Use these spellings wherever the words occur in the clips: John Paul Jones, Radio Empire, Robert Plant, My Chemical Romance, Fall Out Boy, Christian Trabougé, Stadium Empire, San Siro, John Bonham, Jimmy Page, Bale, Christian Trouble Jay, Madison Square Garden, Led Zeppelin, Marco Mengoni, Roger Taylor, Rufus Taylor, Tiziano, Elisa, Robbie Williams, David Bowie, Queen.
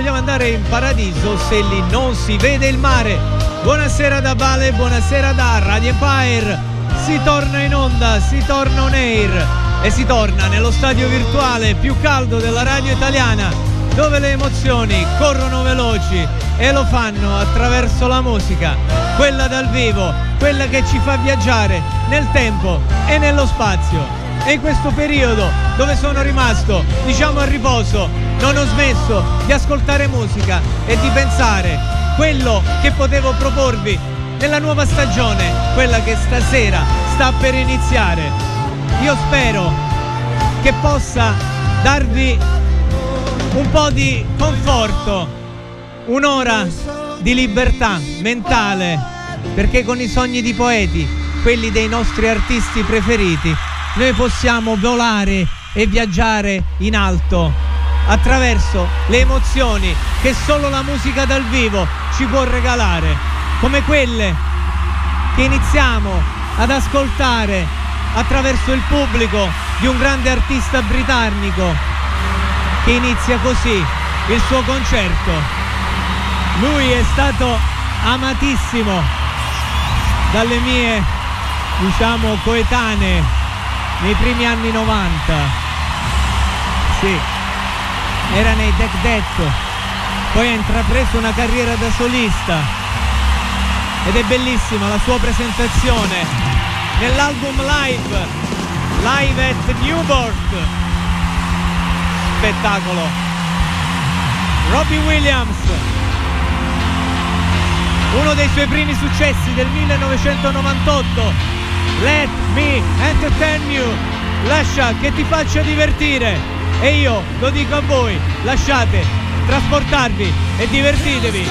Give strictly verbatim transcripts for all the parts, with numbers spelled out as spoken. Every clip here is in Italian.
vogliamo andare in paradiso se lì non si vede il mare. Buonasera da Bale, buonasera da Radio Empire. Si torna in onda, si torna on air e si torna nello stadio virtuale più caldo della radio italiana, dove le emozioni corrono veloci e lo fanno attraverso la musica, quella dal vivo, quella che ci fa viaggiare nel tempo e nello spazio. E in questo periodo dove sono rimasto, diciamo, a riposo, non ho smesso di ascoltare musica e di pensare quello che potevo proporvi nella nuova stagione, quella che stasera sta per iniziare. Io spero che possa darvi un po' di conforto, un'ora di libertà mentale, perché con i sogni di poeti, quelli dei nostri artisti preferiti, noi possiamo volare e viaggiare in alto attraverso le emozioni che solo la musica dal vivo ci può regalare, come quelle che iniziamo ad ascoltare attraverso il pubblico di un grande artista britannico che inizia così il suo concerto. Lui è stato amatissimo dalle mie, diciamo, coetanee nei primi anni novanta. Sì, era nei Deck Deck, poi ha intrapreso una carriera da solista ed è bellissima la sua presentazione nell'album live live at Newport. Spettacolo. Robbie Williams, uno dei suoi primi successi del millenovecentonovantotto, Let Me Entertain You, lascia che ti faccia divertire. E io lo dico a voi, lasciate trasportarvi e divertitevi.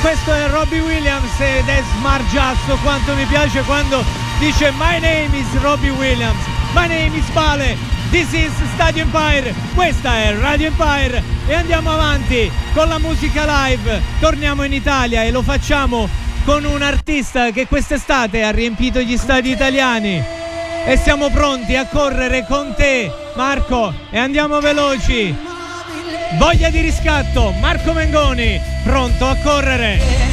questo è Robbie Williams ed è smargiasso quanto mi piace quando dice My name is Robbie Williams, my name is Bale, this is Stadium Empire, questa è Radio Empire e andiamo avanti con la musica live, torniamo in Italia e lo facciamo con un artista che quest'estate ha riempito gli stadi italiani e siamo pronti a correre con te Marco e andiamo veloci. Voglia di riscatto, Marco Mengoni, pronto a correre.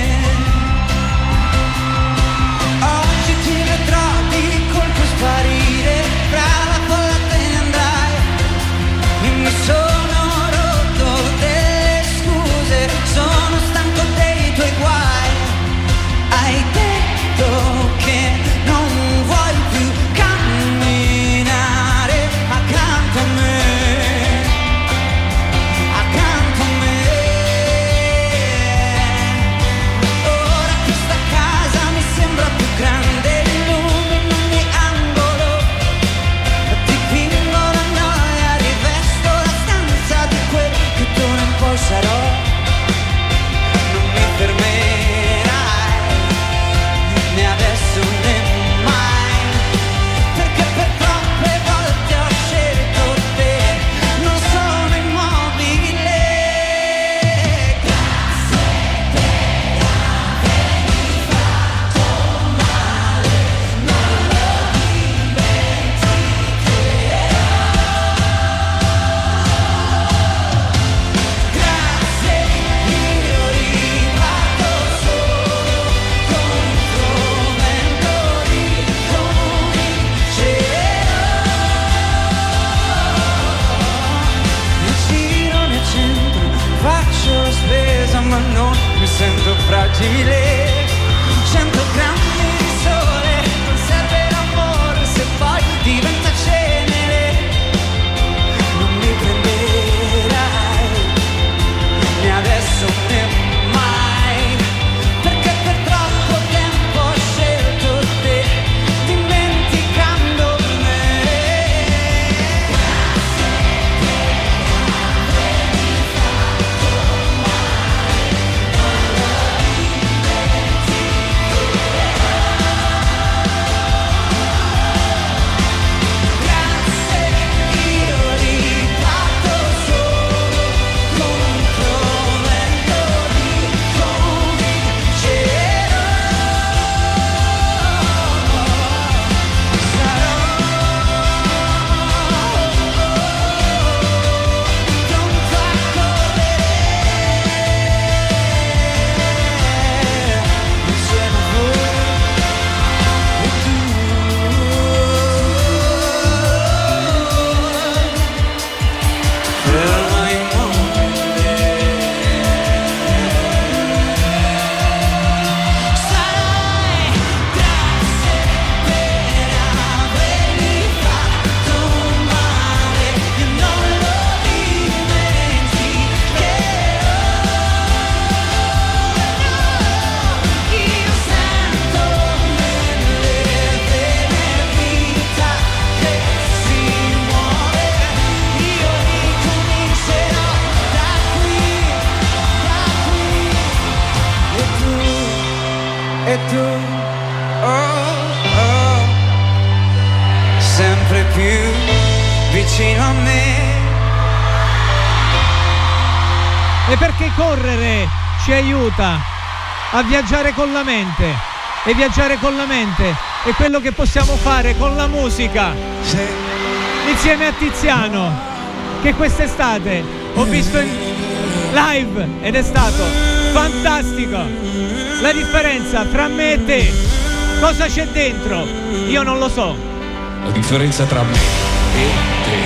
Correre ci aiuta a viaggiare con la mente e viaggiare con la mente è quello che possiamo fare con la musica insieme a Tiziano che quest'estate ho visto in live ed è stato fantastico. La differenza tra me e te, cosa c'è dentro? Io non lo so. La differenza tra me e te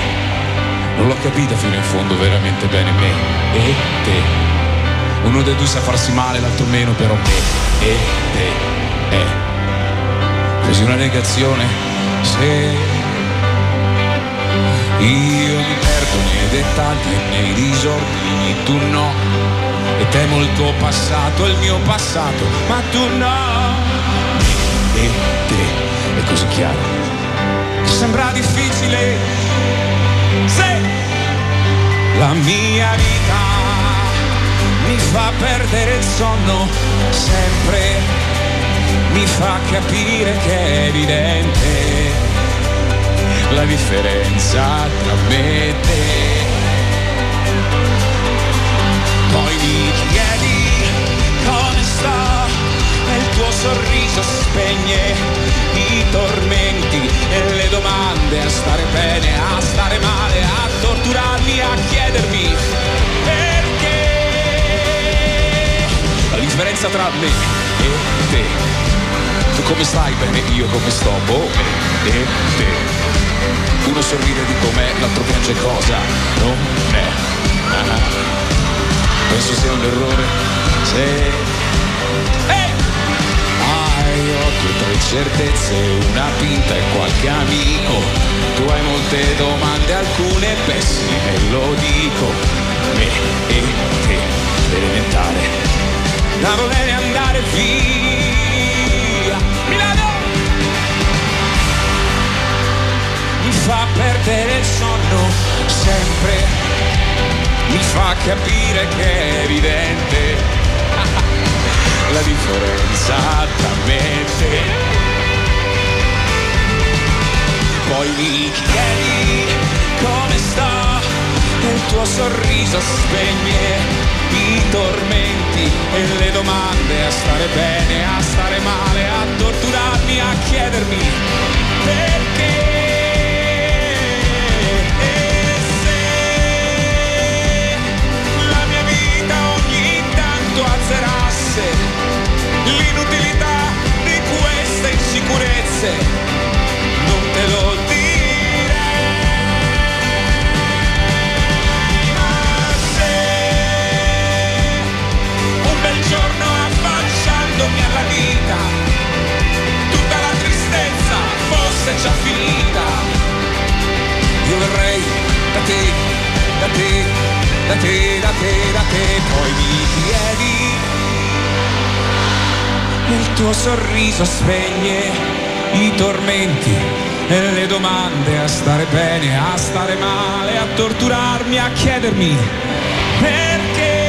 non l'ho capita fino in fondo veramente bene, me e te. Uno dei due sa farsi male, l'altro meno, però me e te è così una negazione. Se io mi perdo nei dettagli, nei disordini, tu no, e temo il tuo passato, il mio passato, ma tu no. Me e te è così chiaro che sembra difficile. Se la mia vita mi fa perdere il sonno sempre, mi fa capire che è evidente la differenza tra me e te. Poi mi chiedi come sta e il tuo sorriso spegne i tormenti e le domande, a stare bene, a stare male, a torturarmi, a chiedermi perché. La differenza tra me e te. Tu come stai? Bene, io come sto? Boh, e te. Uno sorride di com'è, l'altro piange cosa non è. Ah, penso sia un errore, se hey! Hai otto tre certezze, una pinta e qualche amico. Tu hai molte domande, alcune pessime, lo dico. Me e te, elementare, da voler andare via. Milano! Mi fa perdere il sonno sempre, mi fa capire che è evidente la differenza tra me e te. Poi mi chiedi come sta e il tuo sorriso spegne i tormenti e le domande, a stare bene, a stare male, a torturarmi, a chiedermi perché. Azzerasse l'inutilità di queste insicurezze, non te lo direi, ma se un bel giorno affacciandomi alla vita tutta la tristezza fosse già finita, io verrei da te, da te, da te, da te, da te. Poi mi chiedi e il tuo sorriso spegne i tormenti e le domande, a stare bene, a stare male, a torturarmi, a chiedermi perché.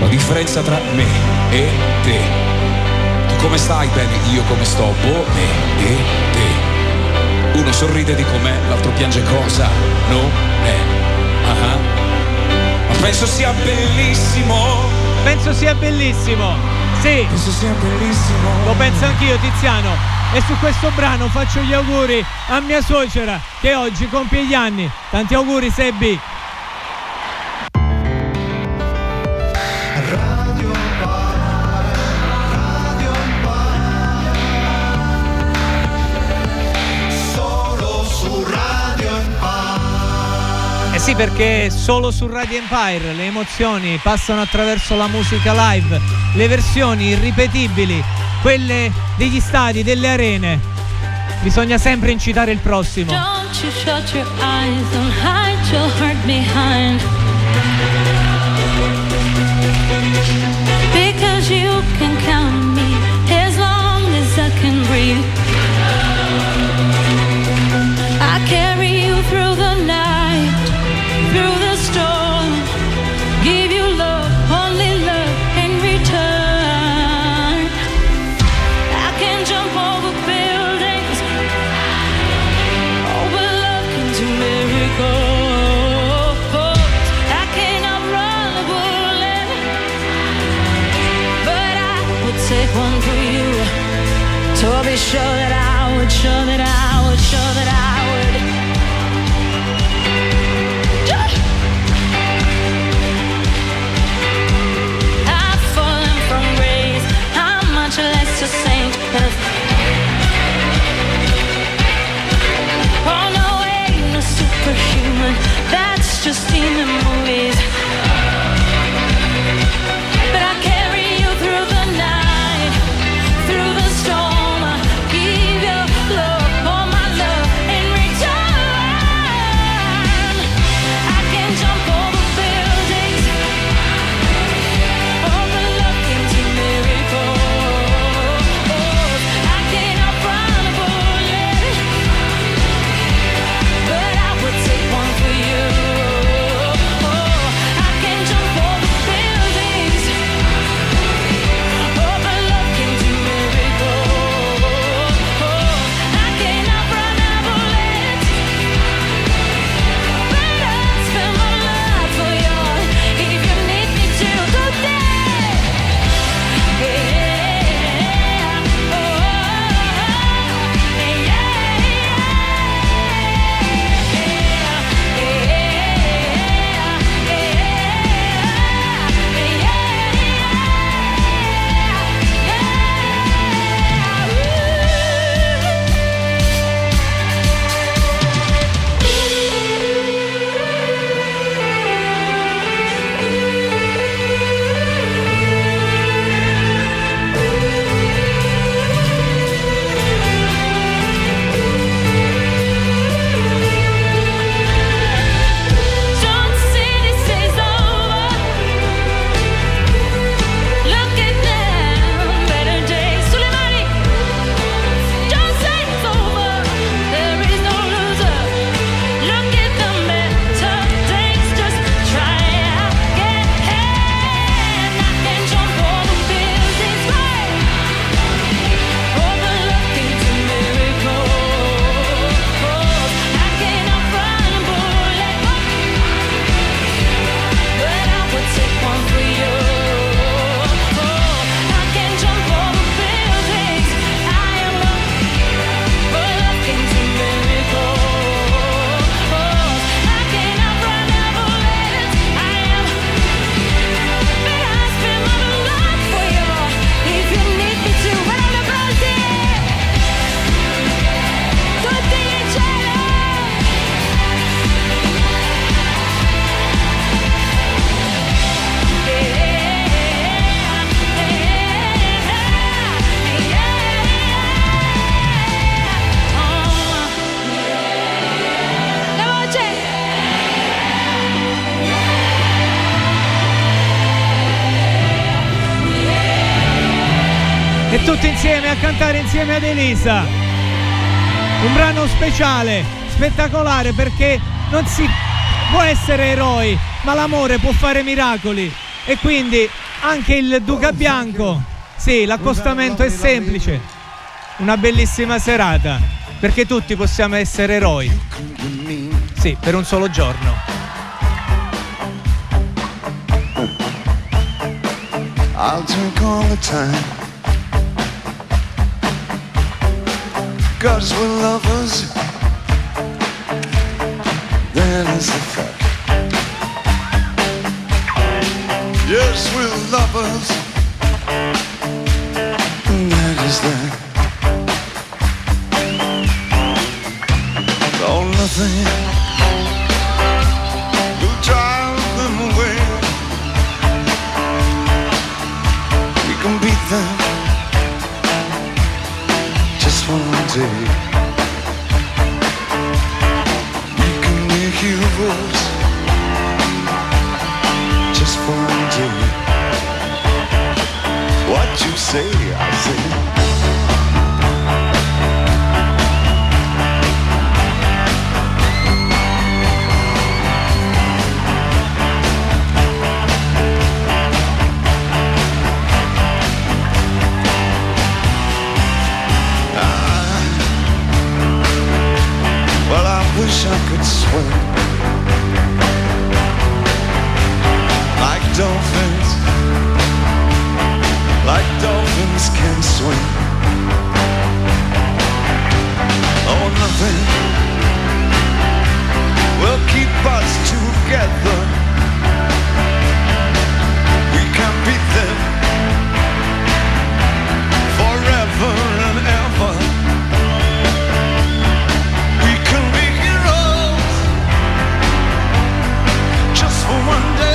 La differenza tra me e te. Tu come stai? Bene, io come sto? Boh, me e te. Uno sorride di com'è, l'altro piange cosa non è. Uh-huh. Ma penso sia bellissimo. Penso sia bellissimo. Sì. Penso sia bellissimo. Lo penso anch'io, Tiziano. E su questo brano faccio gli auguri a mia suocera che oggi compie gli anni. Tanti auguri, Sebbi. Sì, perché solo su Radio Empire le emozioni passano attraverso la musica live, le versioni irripetibili, quelle degli stadi, delle arene. Bisogna sempre incitare il prossimo. Don't you shut your eyes, don't hide your heart behind, because you can count on me as long as I can breathe. I carry you through the night, through the storm, give you love, only love in return. I can jump over buildings, oh, but love can do miracles. I cannot run a bullet, but I would take one for you, to be sure. tutti insieme a cantare insieme ad Elisa. Un brano speciale, spettacolare, perché non si può essere eroi, ma l'amore può fare miracoli. E quindi anche il Duca Bianco, sì, l'accostamento è semplice. Una bellissima serata, perché tutti possiamo essere eroi. Sì, per un solo giorno. I'll drink all the time, 'cause we're lovers, that is the fact. Yes, we're lovers, and that is that. Though nothing will drive them away, we can beat them just one day. We can make heroes just one day. What you say, I say. Ah, well, I wish I could swim like dolphins, like dolphins can swim. Oh, nothing will keep us together. We can beat them forever and ever. We can be heroes just for one day.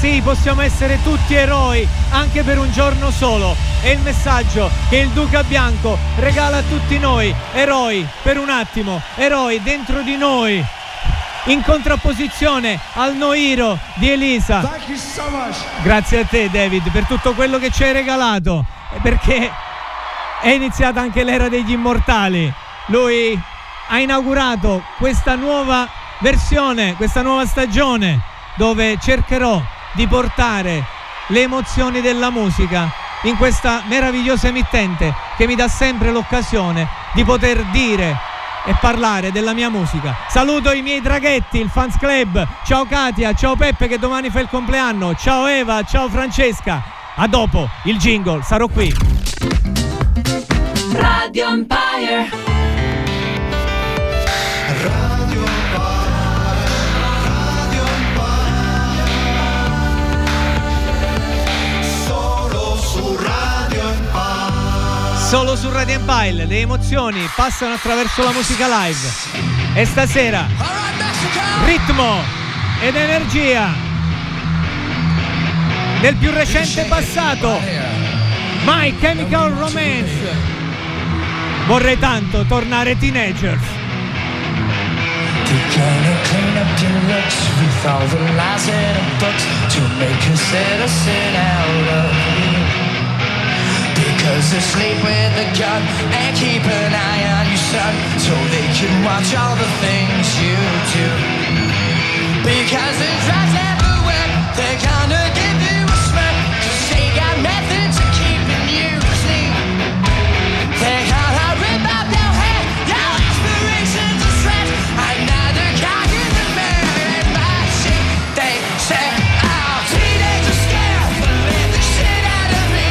Sì, possiamo essere tutti eroi anche per un giorno solo. È il messaggio che il Duca Bianco regala a tutti noi, eroi per un attimo, eroi dentro di noi, in contrapposizione al Noiro di Elisa. Thank you so much. Grazie a te, David, per tutto quello che ci hai regalato, perché è iniziata anche l'era degli immortali. Lui ha inaugurato questa nuova versione, questa nuova stagione, dove cercherò di portare le emozioni della musica in questa meravigliosa emittente che mi dà sempre l'occasione di poter dire e parlare della mia musica. Saluto i miei draghetti, il fans club. Ciao Katia, ciao Peppe che domani fa il compleanno, ciao Eva, ciao Francesca. A dopo il jingle, sarò qui. Radio Empire. Radio Empire. Radio Empire. Solo su Radio Empire. Solo su Radio Empire le emozioni passano attraverso la musica live. E stasera ritmo ed energia nel più recente passato, My Chemical Romance. Vorrei tanto tornare teenagers. Cause they sleep with a gun and keep an eye on your son, so they can watch all the things you do. Because the drugs everywhere, they're gonna give you a smirk, cause they got methods of keeping you clean. They're gonna rip up your head, your aspirations are stretched, another cock in the mirror machine. They say, oh, teenagers are scared, but leave the shit out of me.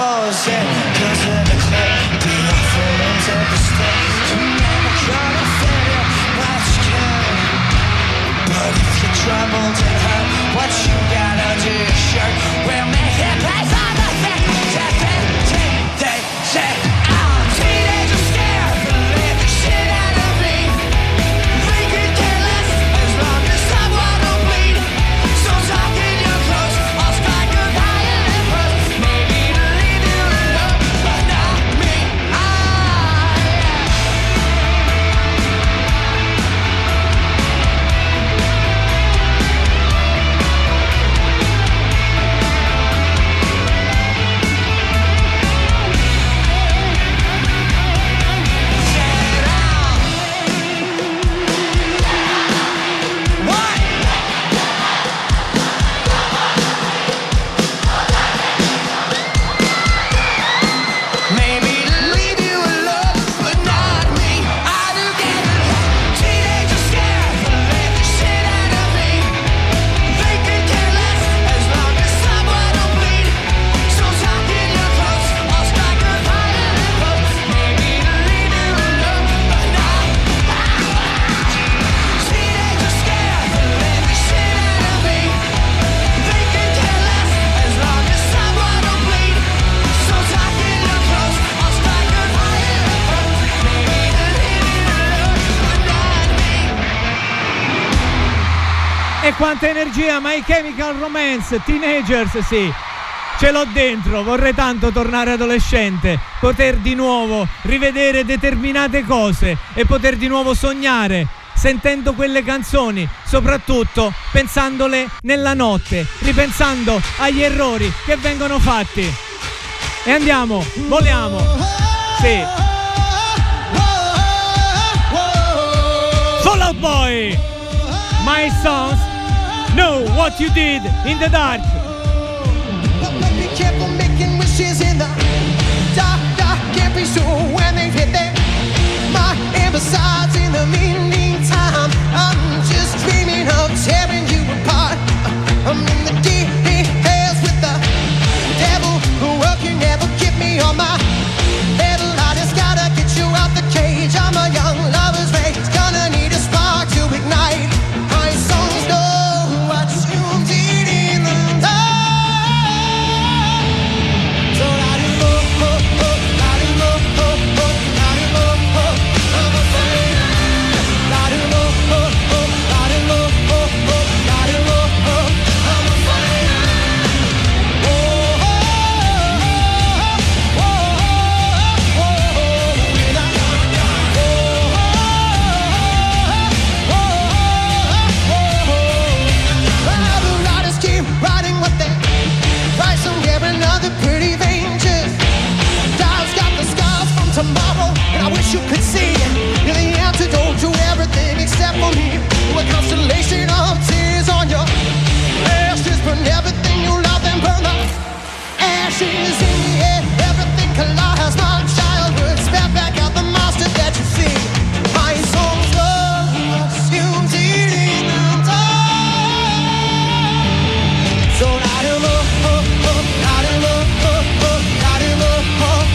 Cause in the clay, the influence of the state, you never gonna figure what you can. But if you're troubled and hurt, what you got under your shirt will make it place on the thing that they, they say, oh, teenagers scare, but leave the shit out of me. They could care less as long as someone don't bleed. So talk in your clothes, I'll strike a violent pose. Maybe quanta energia, My Chemical Romance, Teenagers, sì, ce l'ho dentro, vorrei tanto tornare adolescente, poter di nuovo rivedere determinate cose e poter di nuovo sognare, sentendo quelle canzoni, soprattutto pensandole nella notte, ripensando agli errori che vengono fatti. E andiamo, voliamo, sì. Fall Out Boy, My Songs. Know what you did in the dark. But be careful making wishes in the dark, dark. Can't be sure when they've hit their mark. And besides, in the meantime, I'm just dreaming of tearing you apart. I'm in the deep hells with the devil. The world can never get me on my level. I just gotta get you out the cage. I'm a young lover's rage. Gonna need a spark to ignite. My songs know what you did in the dark. I wish you could see it. You're the antidote to everything except for me. You're a constellation of tears on your ashes. Burn everything you love and burn the ashes in the air. Everything collides. My childhood spat back out the monster that you see. My soul's love assumes it in the dark. So light him up, up, up, light him up, up, up, light him up, up.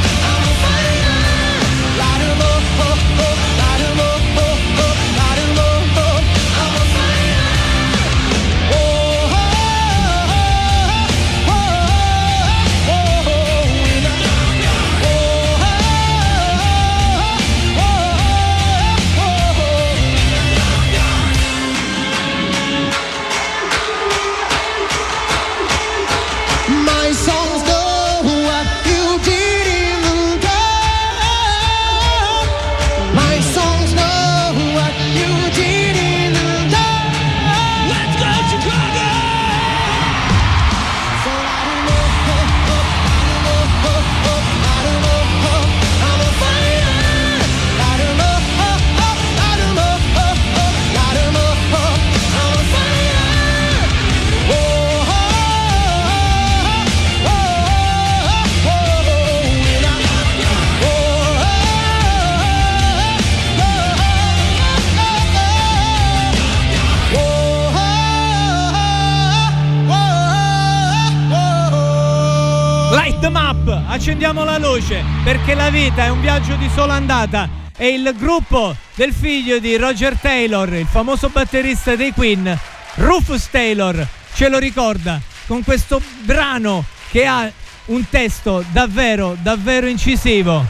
Accendiamo la luce, perché la vita è un viaggio di sola andata. E il gruppo del figlio di Roger Taylor, il famoso batterista dei Queen, Rufus Taylor, ce lo ricorda con questo brano che ha un testo davvero, davvero incisivo.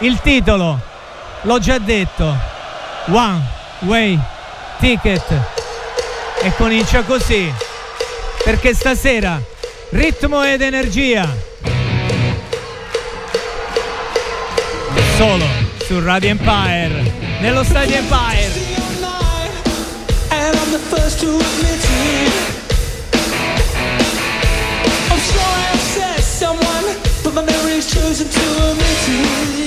Il titolo, l'ho già detto, One Way Ticket. E comincia così, perché stasera ritmo ed energia solo su Radio Empire, nello Stadium Empire. And I'm the first to admit it. I'm sure I've said someone, but my memory's chosen to omit it.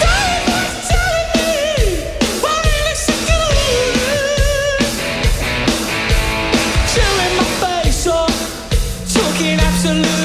Someone's telling me what really should do. Chewing my face off, talking absolute.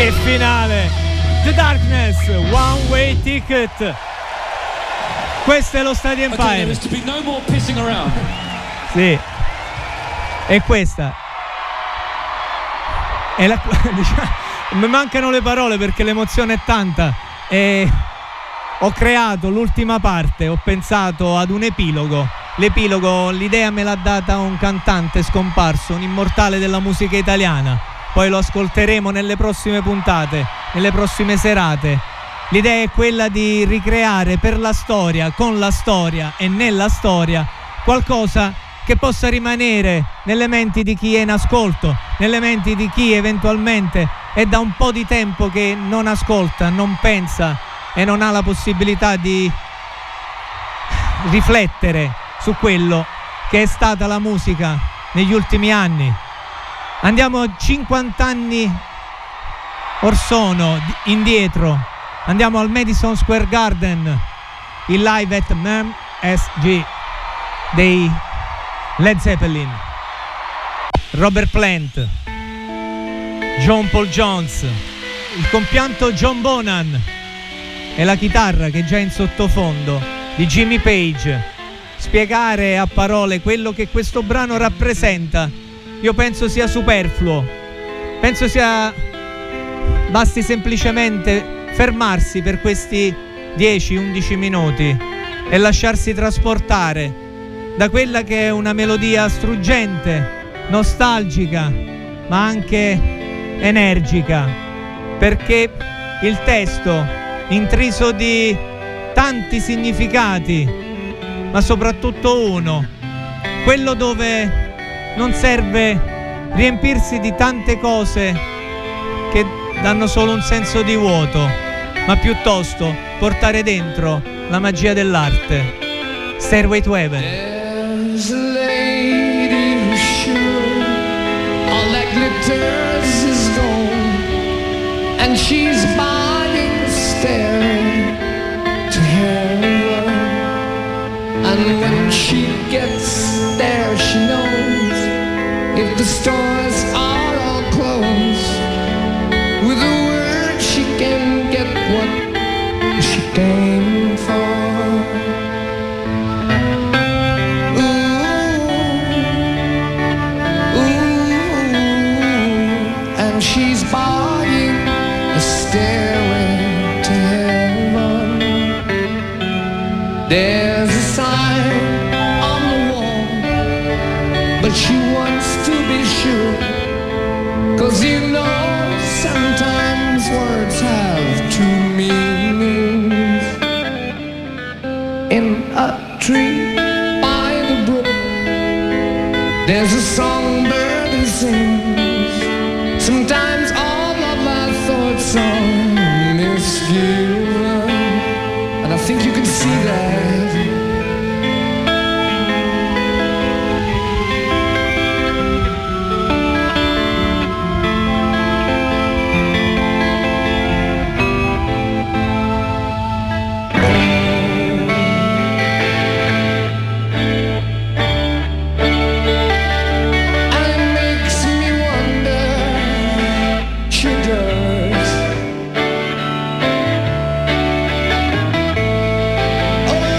Che finale! The Darkness, One Way Ticket. Questo è lo Stadium Empire. Okay, no sì. E questa è la, diciamo, mi mancano le parole perché l'emozione è tanta. E ho creato l'ultima parte, ho pensato ad un epilogo. L'epilogo, l'idea me l'ha data un cantante scomparso, un immortale della musica italiana. Poi lo ascolteremo nelle prossime puntate, nelle prossime serate. L'idea è quella di ricreare per la storia, con la storia e nella storia, qualcosa che possa rimanere nelle menti di chi è in ascolto, nelle menti di chi eventualmente è da un po' di tempo che non ascolta, non pensa e non ha la possibilità di riflettere su quello che è stata la musica negli ultimi anni. Andiamo cinquanta anni or sono indietro, andiamo al Madison Square Garden, il live at M S G dei Led Zeppelin. Robert Plant, John Paul Jones, il compianto John Bonham e la chitarra che è già in sottofondo di Jimmy Page. Spiegare a parole quello che questo brano rappresenta io penso sia superfluo, penso sia basti semplicemente fermarsi per questi dieci undici minuti e lasciarsi trasportare da quella che è una melodia struggente, nostalgica, ma anche energica, perché il testo intriso di tanti significati, ma soprattutto uno, quello dove non serve riempirsi di tante cose che danno solo un senso di vuoto, ma piuttosto portare dentro la magia dell'arte. Stairway to Heaven. There's a lady who's sure all that glitters is gold, and she's biding the stair to heaven, and when she gets there she knows if the stores are all closed, with a word she can get what she came for. Ooh, ooh, and she's buying a stairway to heaven. There's a sign on the wall, but she wants to be sure, 'cause you know sometimes words have two meanings. In a tree by the brook there's a songbird who sings, sometimes all of my thoughts are misgiven, and I think you can see that. Oh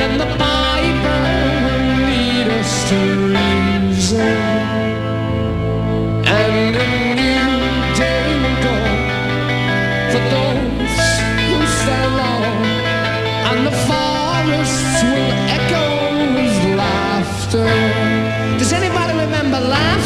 and the piper lead us to reason, and a new day will dawn for those who stand long, and the forests will echo with laughter. Does anybody remember laughter?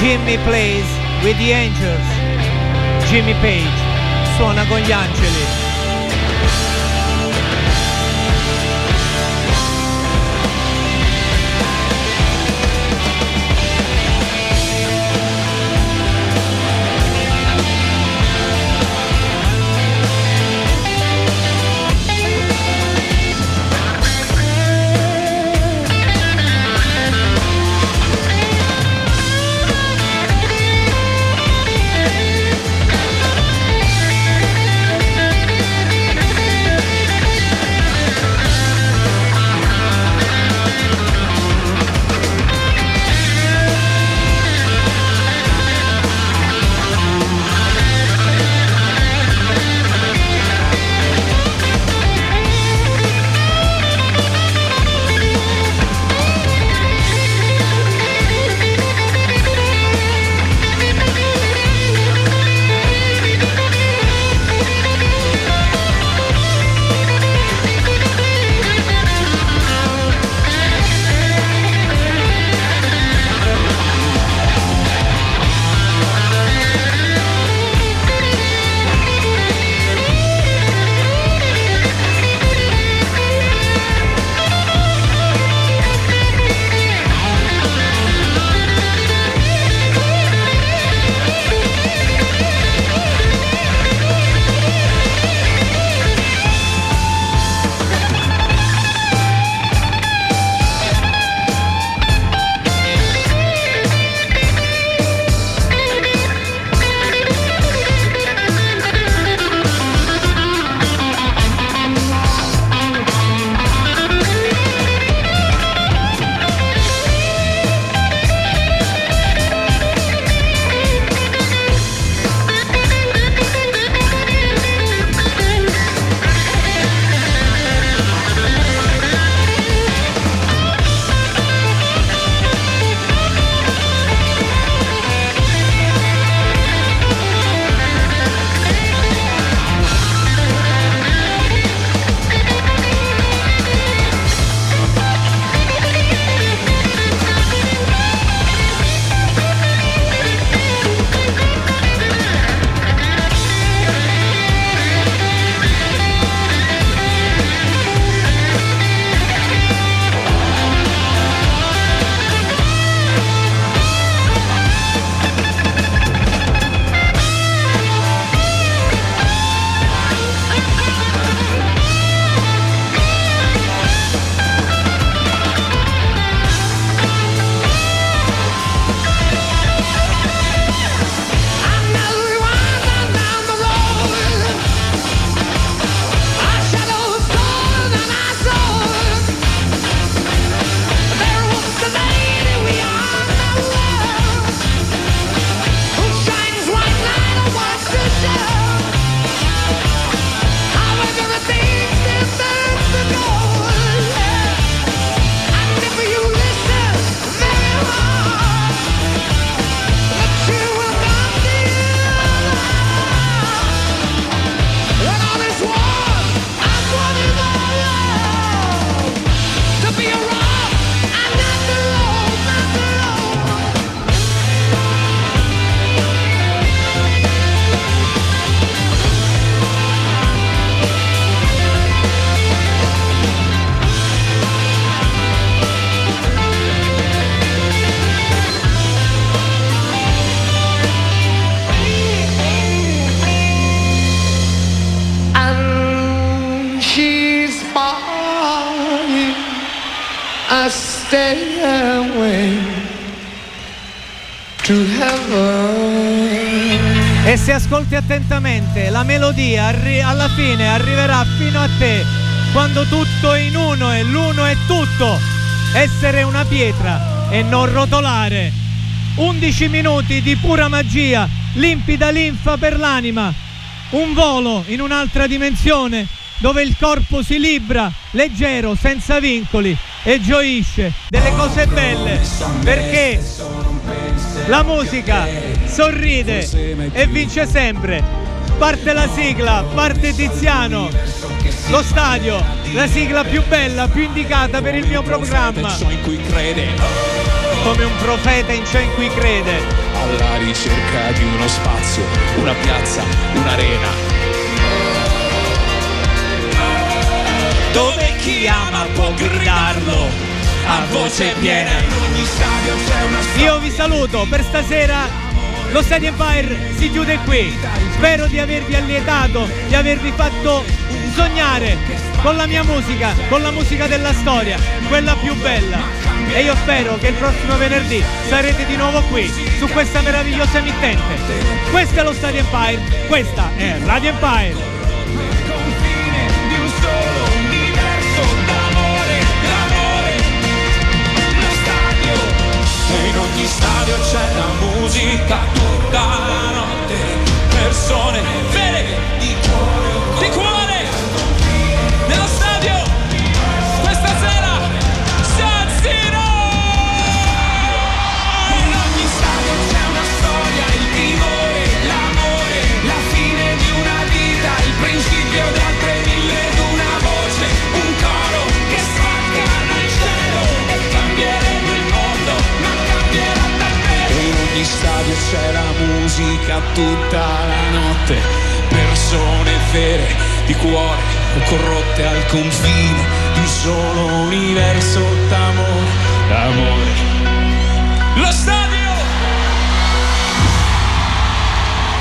Jimmy plays with the angels. Jimmy Page suona con gli angeli. I stay away to heaven. E se ascolti attentamente, la melodia arri- alla fine arriverà fino a te, quando tutto è in uno e l'uno è tutto. Essere una pietra e non rotolare. undici minuti di pura magia, limpida linfa per l'anima. Un volo in un'altra dimensione, dove il corpo si libra, leggero, senza vincoli, e gioisce delle cose belle, perché la musica sorride e vince sempre. Parte la sigla, parte Tiziano, lo stadio, la sigla più bella, più indicata per il mio programma, come un profeta in ciò in cui crede, alla ricerca di uno spazio, una piazza, un'arena, dove chi ama può gridarlo a voce piena. Io vi saluto per stasera, lo Stadium Empire si chiude qui. Spero di avervi allietato, di avervi fatto sognare con la mia musica, con la musica della storia, quella più bella. E io spero che il prossimo venerdì sarete di nuovo qui, su questa meravigliosa emittente. Questo è lo Stadium Empire, questa è Radio Empire. In ogni stadio c'è la musica tutta la notte, persone vere di cuore, di cuore, nello stadio, questa sera, San Siro! In ogni stadio c'è una storia, il timore, l'amore, la fine di una vita, il principio di altre mille ed una voce, un coro che spacca nel cielo e cambieremo il mondo, ma in ogni stadio c'è la musica tutta la notte, persone vere di cuore corrotte al confine di un solo universo d'amore, d'amore. Lo sta-